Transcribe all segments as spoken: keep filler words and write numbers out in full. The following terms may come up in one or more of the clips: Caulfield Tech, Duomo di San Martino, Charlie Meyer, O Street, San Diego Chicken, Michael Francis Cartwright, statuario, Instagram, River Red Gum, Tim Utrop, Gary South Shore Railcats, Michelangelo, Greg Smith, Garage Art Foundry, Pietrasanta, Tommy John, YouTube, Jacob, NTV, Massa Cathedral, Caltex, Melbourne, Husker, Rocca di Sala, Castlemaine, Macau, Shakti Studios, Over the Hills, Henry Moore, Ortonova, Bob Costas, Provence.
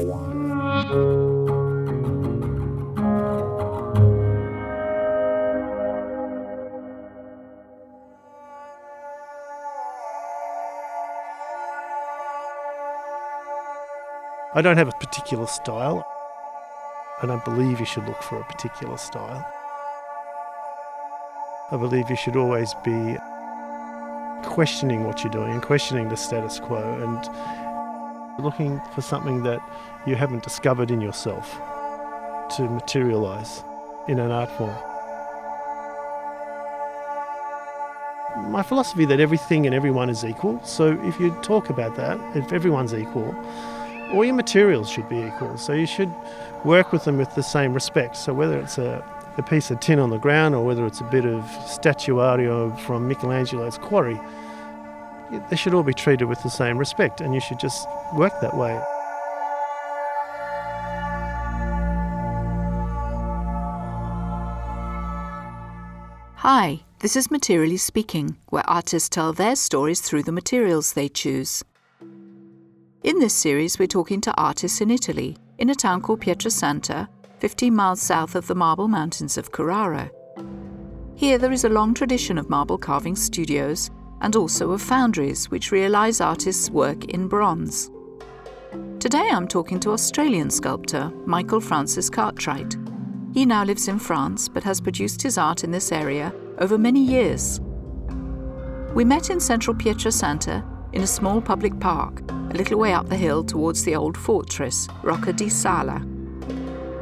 I don't have a particular style. I don't believe you should look for a particular style. I believe you should always be questioning what you're doing and questioning the status quo and looking for something that you haven't discovered in yourself to materialise in an art form. My philosophy that everything and everyone is equal, so if you talk about that, if everyone's equal, all your materials should be equal, so you should work with them with the same respect. So whether it's a, a piece of tin on the ground or whether it's a bit of statuario from Michelangelo's quarry, they should all be treated with the same respect, and you should just work that way. Hi, this is Materially Speaking, where artists tell their stories through the materials they choose. In this series, we're talking to artists in Italy, in a town called Pietrasanta, fifteen miles south of the marble mountains of Carrara. Here, there is a long tradition of marble carving studios and also of foundries, which realise artists' work in bronze. Today, I'm talking to Australian sculptor Michael Francis Cartwright. He now lives in France, but has produced his art in this area over many years. We met in central Pietrasanta in a small public park, a little way up the hill towards the old fortress, Rocca di Sala.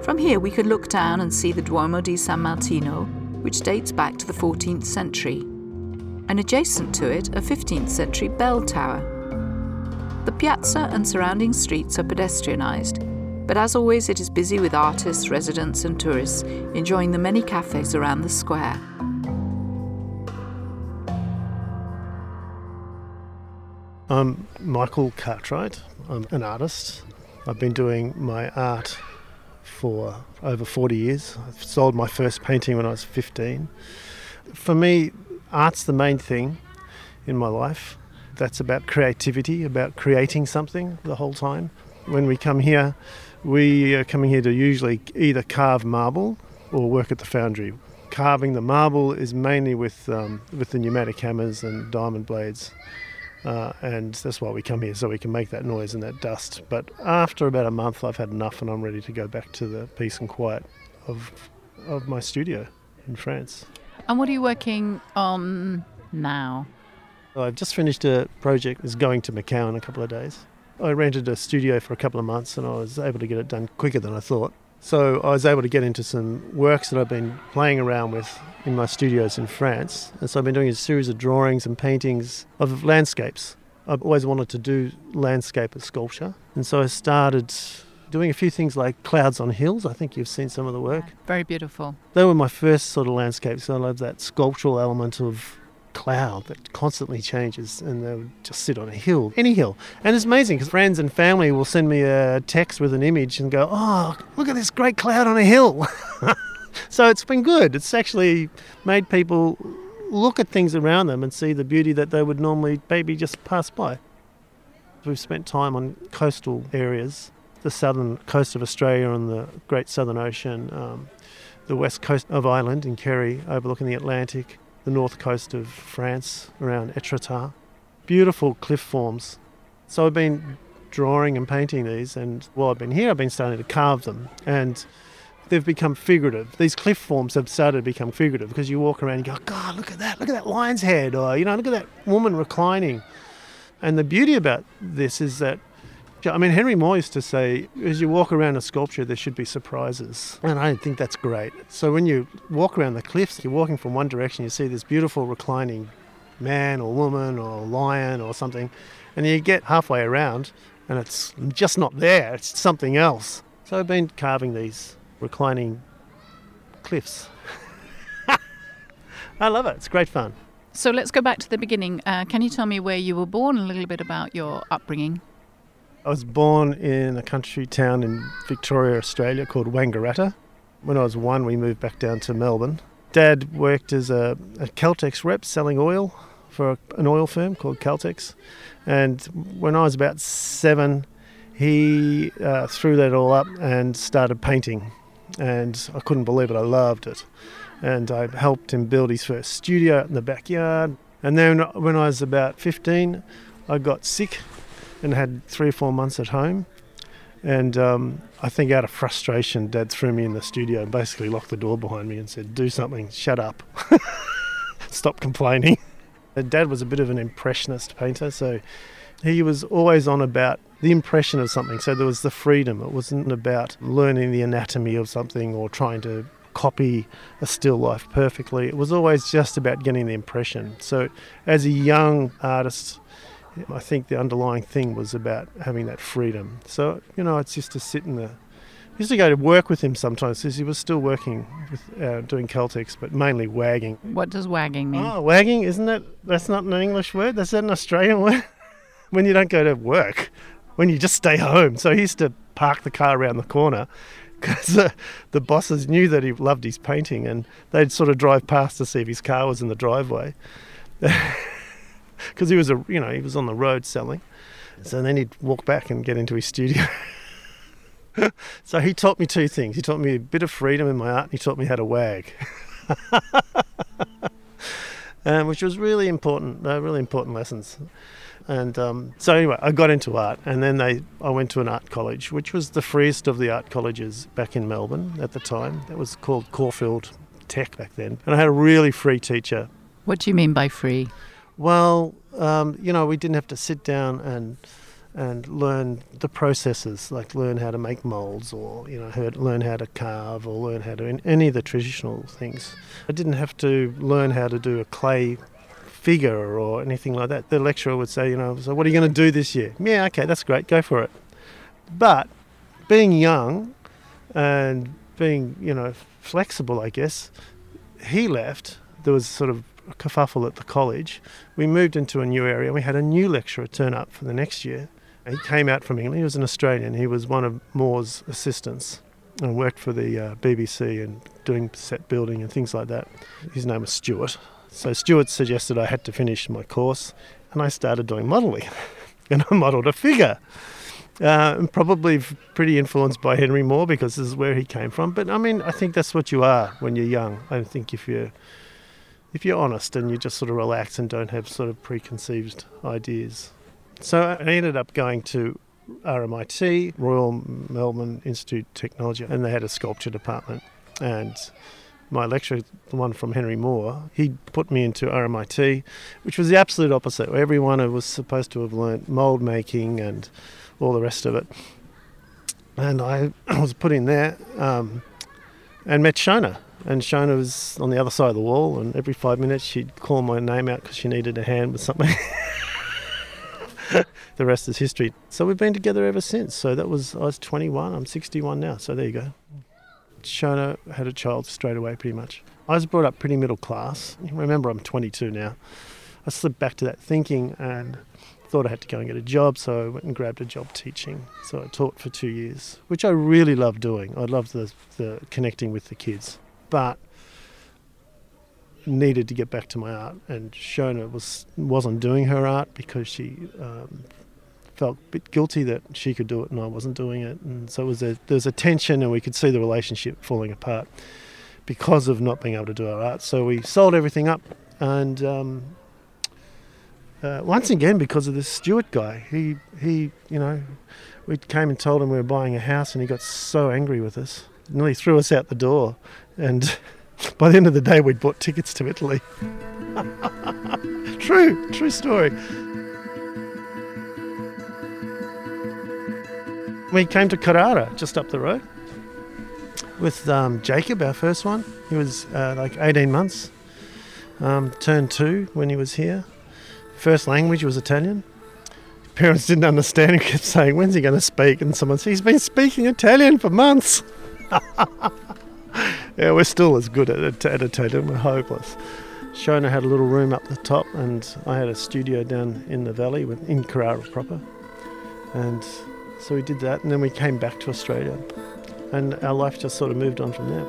From here we could look down and see the Duomo di San Martino, which dates back to the fourteenth century, and adjacent to it a fifteenth century bell tower. The piazza and surrounding streets are pedestrianised, but as always it is busy with artists, residents and tourists enjoying the many cafes around the square. I'm Michael Cartwright. I'm an artist. I've been doing my art for over forty years. I sold my first painting when I was fifteen. For me, art's the main thing in my life. That's about creativity, about creating something the whole time. When we come here, we are coming here to usually either carve marble or work at the foundry. Carving the marble is mainly with, um, with the pneumatic hammers and diamond blades. Uh, and that's why we come here, so we can make that noise and that dust. But after about a month, I've had enough and I'm ready to go back to the peace and quiet of of my studio in France. And what are you working on now? I've just finished a project that's going to Macau in a couple of days. I rented a studio for a couple of months and I was able to get it done quicker than I thought. So I was able to get into some works that I've been playing around with in my studios in France. And so I've been doing a series of drawings and paintings of landscapes. I've always wanted to do landscape and sculpture. And so I started doing a few things like clouds on hills. I think you've seen some of the work. Yeah, very beautiful. They were my first sort of landscapes. So I love that sculptural element of cloud that constantly changes, and they would just sit on a hill, any hill. And it's amazing because friends and family will send me a text with an image and go, oh, look at this great cloud on a hill. So it's been good. It's actually made people look at things around them and see the beauty that they would normally maybe just pass by. We've spent time on coastal areas, the southern coast of Australia and the Great Southern Ocean, um, the west coast of Ireland in Kerry overlooking the Atlantic, the north coast of France around Étretat. Beautiful cliff forms. So I've been drawing and painting these, and while I've been here I've been starting to carve them, and they've become figurative. These cliff forms have started to become figurative because you walk around and go, God, look at that, look at that lion's head, or, you know, look at that woman reclining. And the beauty about this is that, I mean, Henry Moore used to say, as you walk around a sculpture, there should be surprises. And I think that's great. So when you walk around the cliffs, you're walking from one direction, you see this beautiful reclining man or woman or lion or something, and you get halfway around and it's just not there, it's something else. So I've been carving these reclining cliffs. I love it. It's great fun. So let's go back to the beginning. Uh, can you tell me where you were born and a little bit about your upbringing? I was born in a country town in Victoria, Australia, called Wangaratta. When I was one, we moved back down to Melbourne. Dad worked as a, a Caltex rep selling oil for a, an oil firm called Caltex. And when I was about seven, he uh, threw that all up and started painting. And I couldn't believe it. I loved it. And I helped him build his first studio in the backyard. And then when I was about fifteen, I got sick and had three or four months at home. And um, I think out of frustration, Dad threw me in the studio and basically locked the door behind me and said, do something, shut up, stop complaining. Dad was a bit of an impressionist painter, so he was always on about the impression of something. So there was the freedom. It wasn't about learning the anatomy of something or trying to copy a still life perfectly. It was always just about getting the impression. So as a young artist, I think the underlying thing was about having that freedom. So, you know, it's just to sit in the... I used to go to work with him sometimes because he was still working, with, uh, doing Caltex, but mainly wagging. What does wagging mean? Oh, wagging, isn't that... That's not an English word, that's an Australian word. When you don't go to work, when you just stay home. So he used to park the car around the corner because uh, the bosses knew that he loved his painting and they'd sort of drive past to see if his car was in the driveway. Because he was a, you know, he was on the road selling. So then he'd walk back and get into his studio. So he taught me two things. He taught me a bit of freedom in my art and he taught me how to wag. um, which was really important, uh, really important lessons. And um, so anyway, I got into art and then they, I went to an art college, which was the freest of the art colleges back in Melbourne at the time. That was called Caulfield Tech back then. And I had a really free teacher. What do you mean by free? Well, um, you know, we didn't have to sit down and and learn the processes, like learn how to make moulds or, you know, learn how to carve or learn how to, in any of the traditional things. I didn't have to learn how to do a clay figure or anything like that. The lecturer would say, you know, so what are you going to do this year? Yeah, okay, that's great, go for it. But being young and being, you know, flexible, I guess, he left. There was sort of a kerfuffle at the college. We moved into a new area. We had a new lecturer turn up for the next year. He came out from England. He was an Australian. He was one of Moore's assistants and worked for the uh, B B C and doing set building and things like that. His name was Stuart. So Stuart suggested I had to finish my course and I started doing modelling. And I modelled a figure. Uh, and probably pretty influenced by Henry Moore because this is where he came from. But I mean, I think that's what you are when you're young. I think if you're if you're honest and you just sort of relax and don't have sort of preconceived ideas. So I ended up going to R M I T, Royal Melbourne Institute of Technology, and they had a sculpture department. And my lecturer, the one from Henry Moore, he put me into R M I T, which was the absolute opposite. Everyone was supposed to have learnt mould making and all the rest of it. And I was put in there um, and met Shona. And Shona was on the other side of the wall, and every five minutes she'd call my name out because she needed a hand with something. The rest is history. So we've been together ever since. So that was, I was twenty-one, I'm sixty-one now, so there you go. Shona had a child straight away pretty much. I was brought up pretty middle class. Remember, I'm twenty-two now. I slipped back to that thinking and thought I had to go and get a job, so I went and grabbed a job teaching. So I taught for two years, which I really loved doing. I loved the, the connecting with the kids. But needed to get back to my art, and Shona was, wasn't doing her art because she um, felt a bit guilty that she could do it and I wasn't doing it. And so it was a, there was a tension and we could see the relationship falling apart because of not being able to do our art. So we sold everything up and um, uh, once again because of this Stewart guy, he, he, you know, we came and told him we were buying a house and he got so angry with us. Nearly threw us out the door, and by the end of the day we'd bought tickets to Italy. True, true story. We came to Carrara, just up the road, with um, Jacob, our first one. He was uh, like eighteen months, um, turned two when he was here. First language was Italian. His parents didn't understand and kept saying, when's he going to speak? And someone said, he's been speaking Italian for months. Yeah, we're still as good at, at Étretat, we're hopeless. Shona had a little room up the top and I had a studio down in the valley with, in Carrara proper. And so we did that and then we came back to Australia and our life just sort of moved on from there.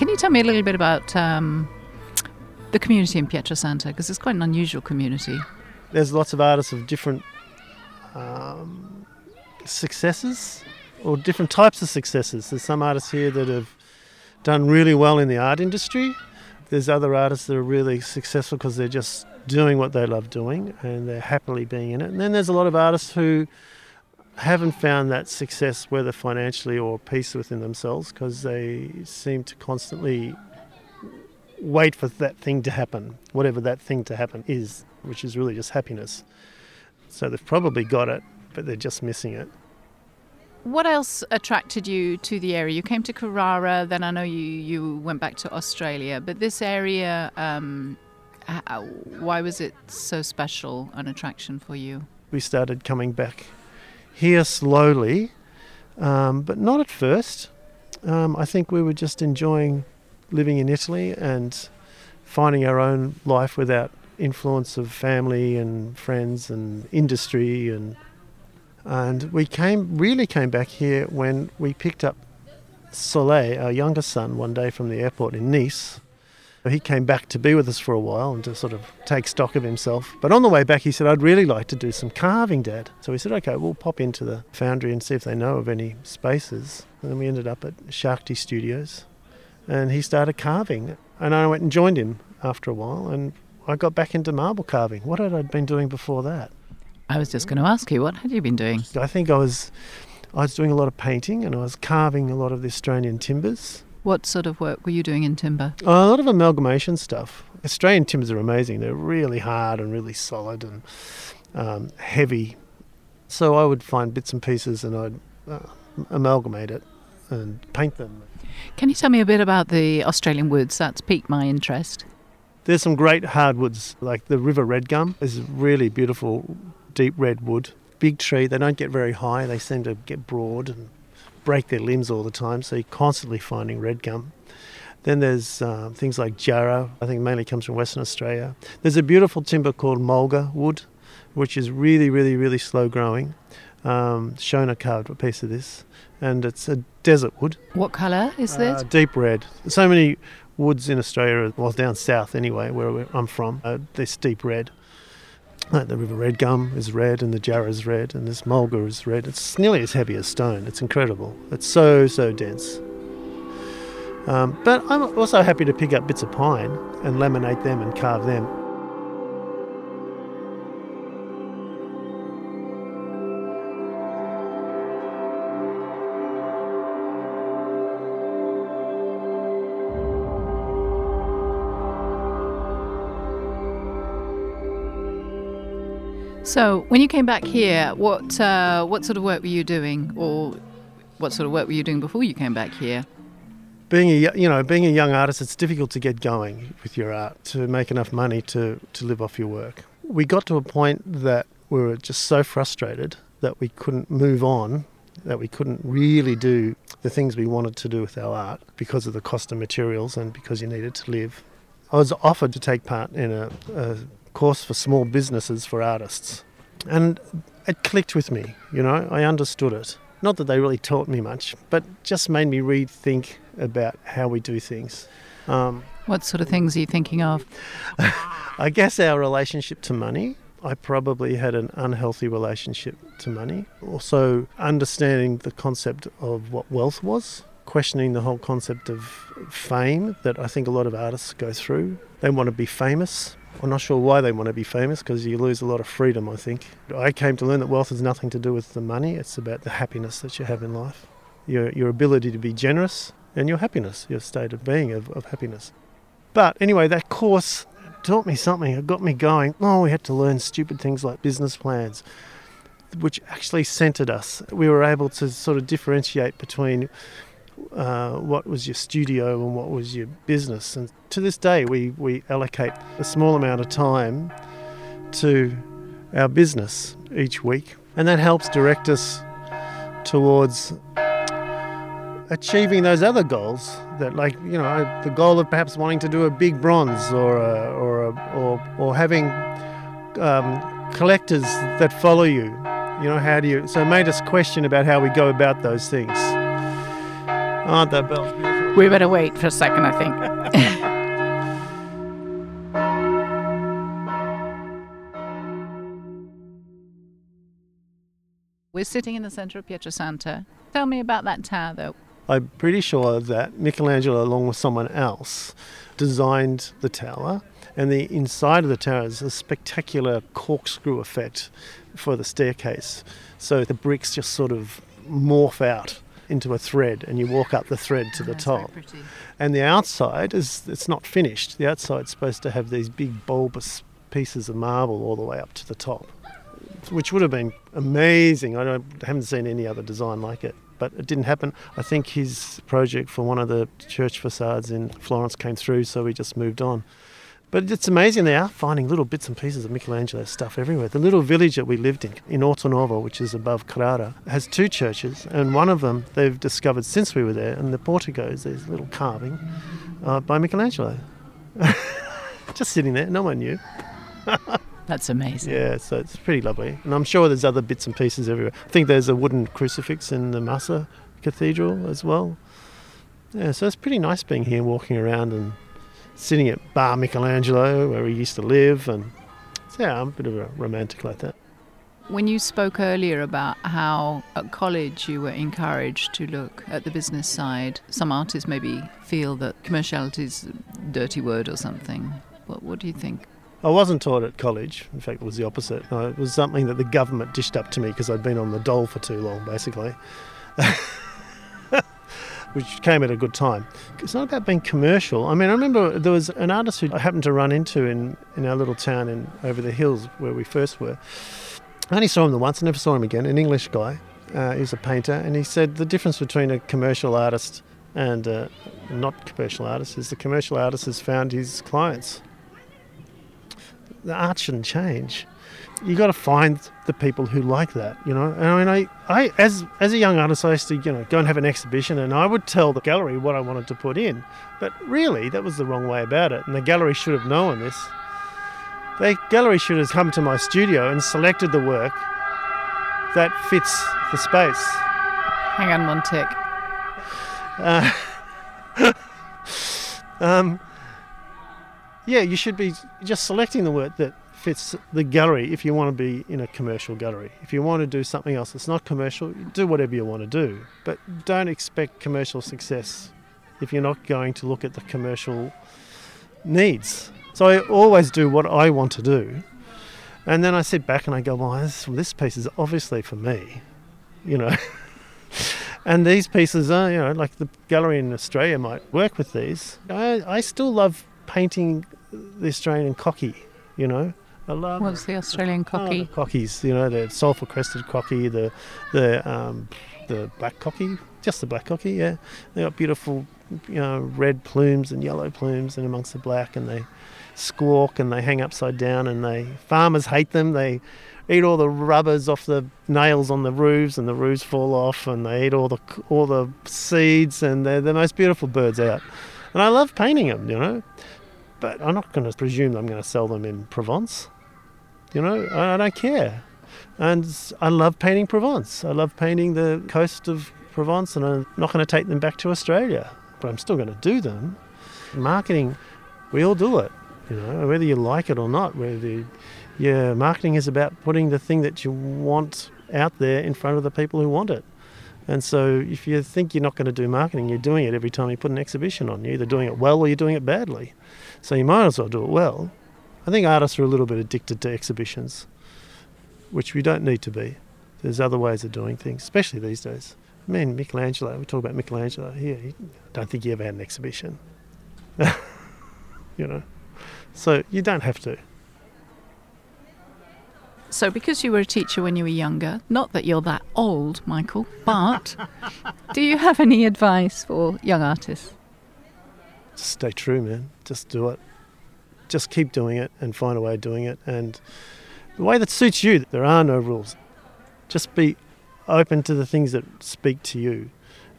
Can you tell me a little bit about um, the community in Pietrasanta? Because it's quite an unusual community. There's lots of artists of different um, successes or different types of successes. There's some artists here that have done really well in the art industry. There's other artists that are really successful because they're just doing what they love doing and they're happily being in it. And then there's a lot of artists who haven't found that success, whether financially or peace within themselves, because they seem to constantly wait for that thing to happen, whatever that thing to happen is, which is really just happiness. So they've probably got it, but they're just missing it. What else attracted you to the area? You came to Carrara, then I know you, you went back to Australia, but this area, um, how, why was it so special an attraction for you? We started coming back here slowly, um, but not at first. Um, I think we were just enjoying living in Italy and finding our own life without influence of family and friends and industry and... And we came, really came back here when we picked up Soleil, our younger son, one day from the airport in Nice. He came back to be with us for a while and to sort of take stock of himself. But on the way back, he said, "I'd really like to do some carving, Dad." So we said, "Okay, we'll pop into the foundry and see if they know of any spaces." And then we ended up at Shakti Studios and he started carving. And I went and joined him after a while and I got back into marble carving. What had I been doing before that? I was just going to ask you, what had you been doing? I think I was I was doing a lot of painting and I was carving a lot of the Australian timbers. What sort of work were you doing in timber? A lot of amalgamation stuff. Australian timbers are amazing. They're really hard and really solid and um, heavy. So I would find bits and pieces and I'd uh, amalgamate it and paint them. Can you tell me a bit about the Australian woods? That's piqued my interest. There's some great hardwoods, like the River Red Gum is really beautiful. Deep red wood, big tree. They don't get very high. They seem to get broad and break their limbs all the time. So you're constantly finding red gum. Then there's uh, things like jarrah. I think mainly comes from Western Australia. There's a beautiful timber called mulga wood, which is really, really, really slow growing. Um, Shona carved a piece of this, and it's a desert wood. What colour is this? Uh, deep red. So many woods in Australia, well down south anyway, where I'm from, uh, they're deep red. Like the River Red Gum is red and the jarrah is red and this mulga is red. It's nearly as heavy as stone. It's incredible. It's so, so dense. Um, but I'm also happy to pick up bits of pine and laminate them and carve them. So when you came back here, what uh, what sort of work were you doing, or what sort of work were you doing before you came back here? Being a you know being a young artist, it's difficult to get going with your art to make enough money to, to live off your work. We got to a point that we were just so frustrated that we couldn't move on, that we couldn't really do the things we wanted to do with our art because of the cost of materials and because you needed to live. I was offered to take part in a. a course for small businesses for artists, and it clicked with me. you know I understood it, not that they really taught me much, but just made me rethink about how we do things. Um, what sort of things are you thinking of? I guess our relationship to money. I probably had an unhealthy relationship to money. Also understanding the concept of what wealth was, questioning the whole concept of fame that I think a lot of artists go through. They want to be famous. I'm not sure why they want to be famous, because you lose a lot of freedom, I think. I came to learn that wealth has nothing to do with the money. It's about the happiness that you have in life, your your ability to be generous and your happiness, your state of being of, of happiness. But anyway, that course taught me something. It got me going. Oh, we had to learn stupid things like business plans, which actually centred us. We were able to sort of differentiate between Uh, what was your studio and what was your business. And to this day we, we allocate a small amount of time to our business each week, and that helps direct us towards achieving those other goals that, like, you know, the goal of perhaps wanting to do a big bronze or a, or a, or, or having um, collectors that follow you. You know, how do you... So it made us question about how we go about those things. Aren't that bells beautiful? We better wait for a second, I think. We're sitting in the centre of Pietrasanta. Tell me about that tower, though. I'm pretty sure that Michelangelo, along with someone else, designed the tower. And the inside of the tower is a spectacular corkscrew effect for the staircase. So the bricks just sort of morph out into a thread, and you walk up the thread to the That's top. Very pretty. And the outside, is it's not finished. The outside's supposed to have these big bulbous pieces of marble all the way up to the top, which would have been amazing. I, don't, I haven't seen any other design like it, but it didn't happen. I think his project for one of the church facades in Florence came through, so we just moved on. But it's amazing, they are finding little bits and pieces of Michelangelo stuff everywhere. The little village that we lived in, in Ortonova, which is above Carrara, has two churches, and one of them they've discovered since we were there, and the portico is this little carving uh, by Michelangelo. Just sitting there, no one knew. That's amazing. Yeah, so it's pretty lovely. And I'm sure there's other bits and pieces everywhere. I think there's a wooden crucifix in the Massa Cathedral as well. Yeah, so it's pretty nice being here, walking around and sitting at Bar Michelangelo, where we used to live. And so, yeah, I'm a bit of a romantic like that. When you spoke earlier about how at college you were encouraged to look at the business side, some artists maybe feel that commerciality is a dirty word or something. What, what do you think? I wasn't taught at college. In fact, it was the opposite. No, it was something that the government dished up to me because I'd been on the dole for too long, basically, which came at a good time. It's not about being commercial. I mean, I remember there was an artist who I happened to run into in, in our little town in Over the Hills where we first were. I only saw him the once, I never saw him again, an English guy. Uh, he was a painter, and he said the difference between a commercial artist and a not commercial artist is the commercial artist has found his clients. The art shouldn't change. You got to find the people who like that, you know. And I mean, I, I as as a young artist, I used to, you know, go and have an exhibition, and I would tell the gallery what I wanted to put in. But really, that was the wrong way about it, and the gallery should have known this. The gallery should have come to my studio and selected the work that fits the space. Hang on one tick. Uh, um... Yeah, you should be just selecting the work that fits the gallery if you want to be in a commercial gallery. If you want to do something else that's not commercial, do whatever you want to do. But don't expect commercial success if you're not going to look at the commercial needs. So I always do what I want to do. And then I sit back and I go, well, this, this piece is obviously for me, you know. And these pieces are, you know, like the gallery in Australia might work with these. I, I still love painting the Australian cocky, you know. I love What's the Australian cocky? Oh, the cockies, you know, the sulphur crested cocky, the the um, the black cocky, just the black cocky, yeah. They got beautiful, you know, red plumes and yellow plumes, and amongst the black, and they squawk and they hang upside down, and they farmers hate them. They eat all the rubbers off the nails on the roofs, and the roofs fall off, and they eat all the all the seeds, and they're the most beautiful birds out. And I love painting them, you know. But I'm not going to presume I'm going to sell them in Provence. You know, I, I don't care. And I love painting Provence. I love painting the coast of Provence, and I'm not going to take them back to Australia. But I'm still going to do them. Marketing, we all do it, you know, whether you like it or not. Whether yeah, marketing is about putting the thing that you want out there in front of the people who want it. And so if you think you're not going to do marketing, you're doing it every time you put an exhibition on. You're either doing it well or you're doing it badly. So you might as well do it well. I think artists are a little bit addicted to exhibitions, which we don't need to be. There's other ways of doing things, especially these days. I mean, Michelangelo, we talk about Michelangelo here. Yeah, I don't think he ever had an exhibition. You know, so you don't have to. So because you were a teacher when you were younger, not that you're that old, Michael, but do you have any advice for young artists? Just stay true, man. Just do it. Just keep doing it and find a way of doing it. And the way that suits you, there are no rules. Just be open to the things that speak to you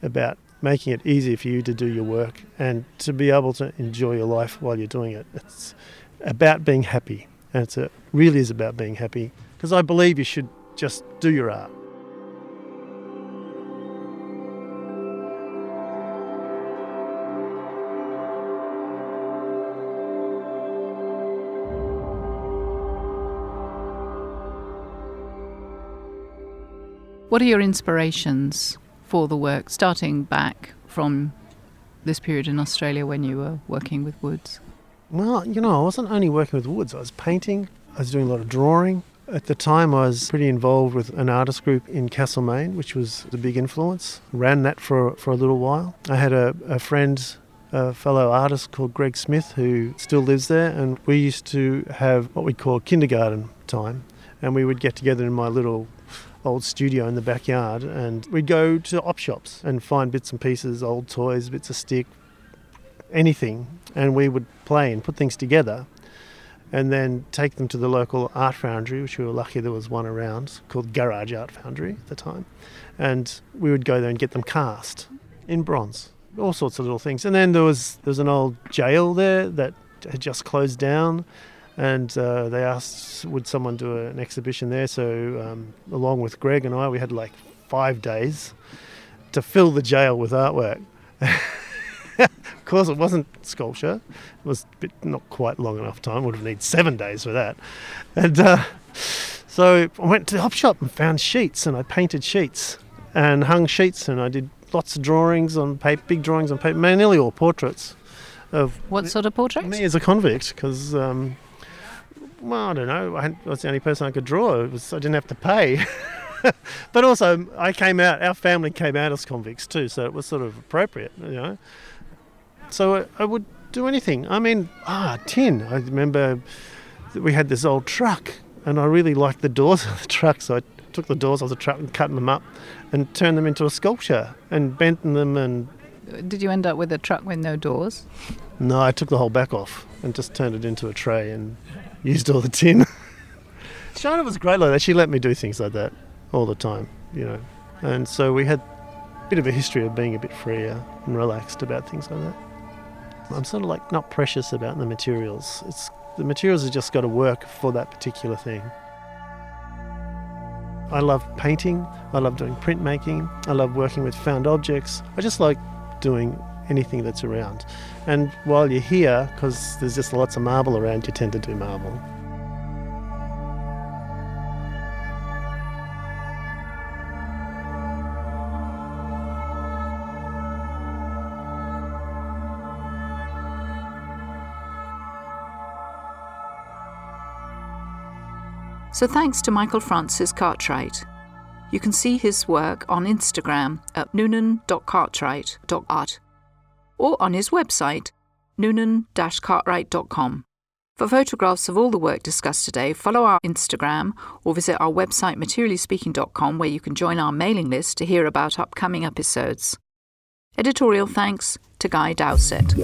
about making it easier for you to do your work and to be able to enjoy your life while you're doing it. It's about being happy. And it's a, really is about being happy, because I believe you should just do your art. What are your inspirations for the work, starting back from this period in Australia when you were working with woods? Well, you know, I wasn't only working with woods. I was painting. I was doing a lot of drawing. At the time, I was pretty involved with an artist group in Castlemaine, which was a big influence. Ran that for, for a little while. I had a, a friend, a fellow artist called Greg Smith, who still lives there, and we used to have what we call kindergarten time. And we would get together in my little old studio in the backyard, and we'd go to op shops and find bits and pieces, old toys, bits of stick, anything, and we would play and put things together and then take them to the local art foundry, which we were lucky there was one around, called Garage Art Foundry at the time, and we would go there and get them cast in bronze, all sorts of little things. And then there was there was an old jail there that had just closed down, and uh, they asked would someone do an exhibition there, so um, along with Greg and I, we had like five days to fill the jail with artwork. Of course, it wasn't sculpture. It was a bit, not quite long enough time. Would have needed seven days for that. And uh, so I went to the op shop and found sheets, and I painted sheets and hung sheets, and I did lots of drawings on paper, big drawings on paper, mainly all portraits. Of what sort of portraits? Me as a convict, because um, well, I don't know. I was the only person I could draw. It was, I didn't have to pay. But also, I came out. Our family came out as convicts too, so it was sort of appropriate, you know. So I, I would do anything. I mean, ah, tin. I remember that we had this old truck, and I really liked the doors of the truck, so I took the doors off the truck and cut them up, and turned them into a sculpture and bent them. And did you end up with a truck with no doors? No, I took the whole back off and just turned it into a tray and used all the tin. Shona was great like that. She let me do things like that all the time, you know. And so we had a bit of a history of being a bit freer and relaxed about things like that. I'm sort of like not precious about the materials. It's the materials have just got to work for that particular thing. I love painting. I love doing printmaking. I love working with found objects. I just like doing anything that's around. And while you're here, because there's just lots of marble around, you tend to do marble. So thanks to Michael Francis Cartwright. You can see his work on Instagram at noonan dot cartwright dot art or on his website, noonan dash cartwright dot com. For photographs of all the work discussed today, follow our Instagram or visit our website materially speaking dot com, where you can join our mailing list to hear about upcoming episodes. Editorial thanks to Guy Dowsett.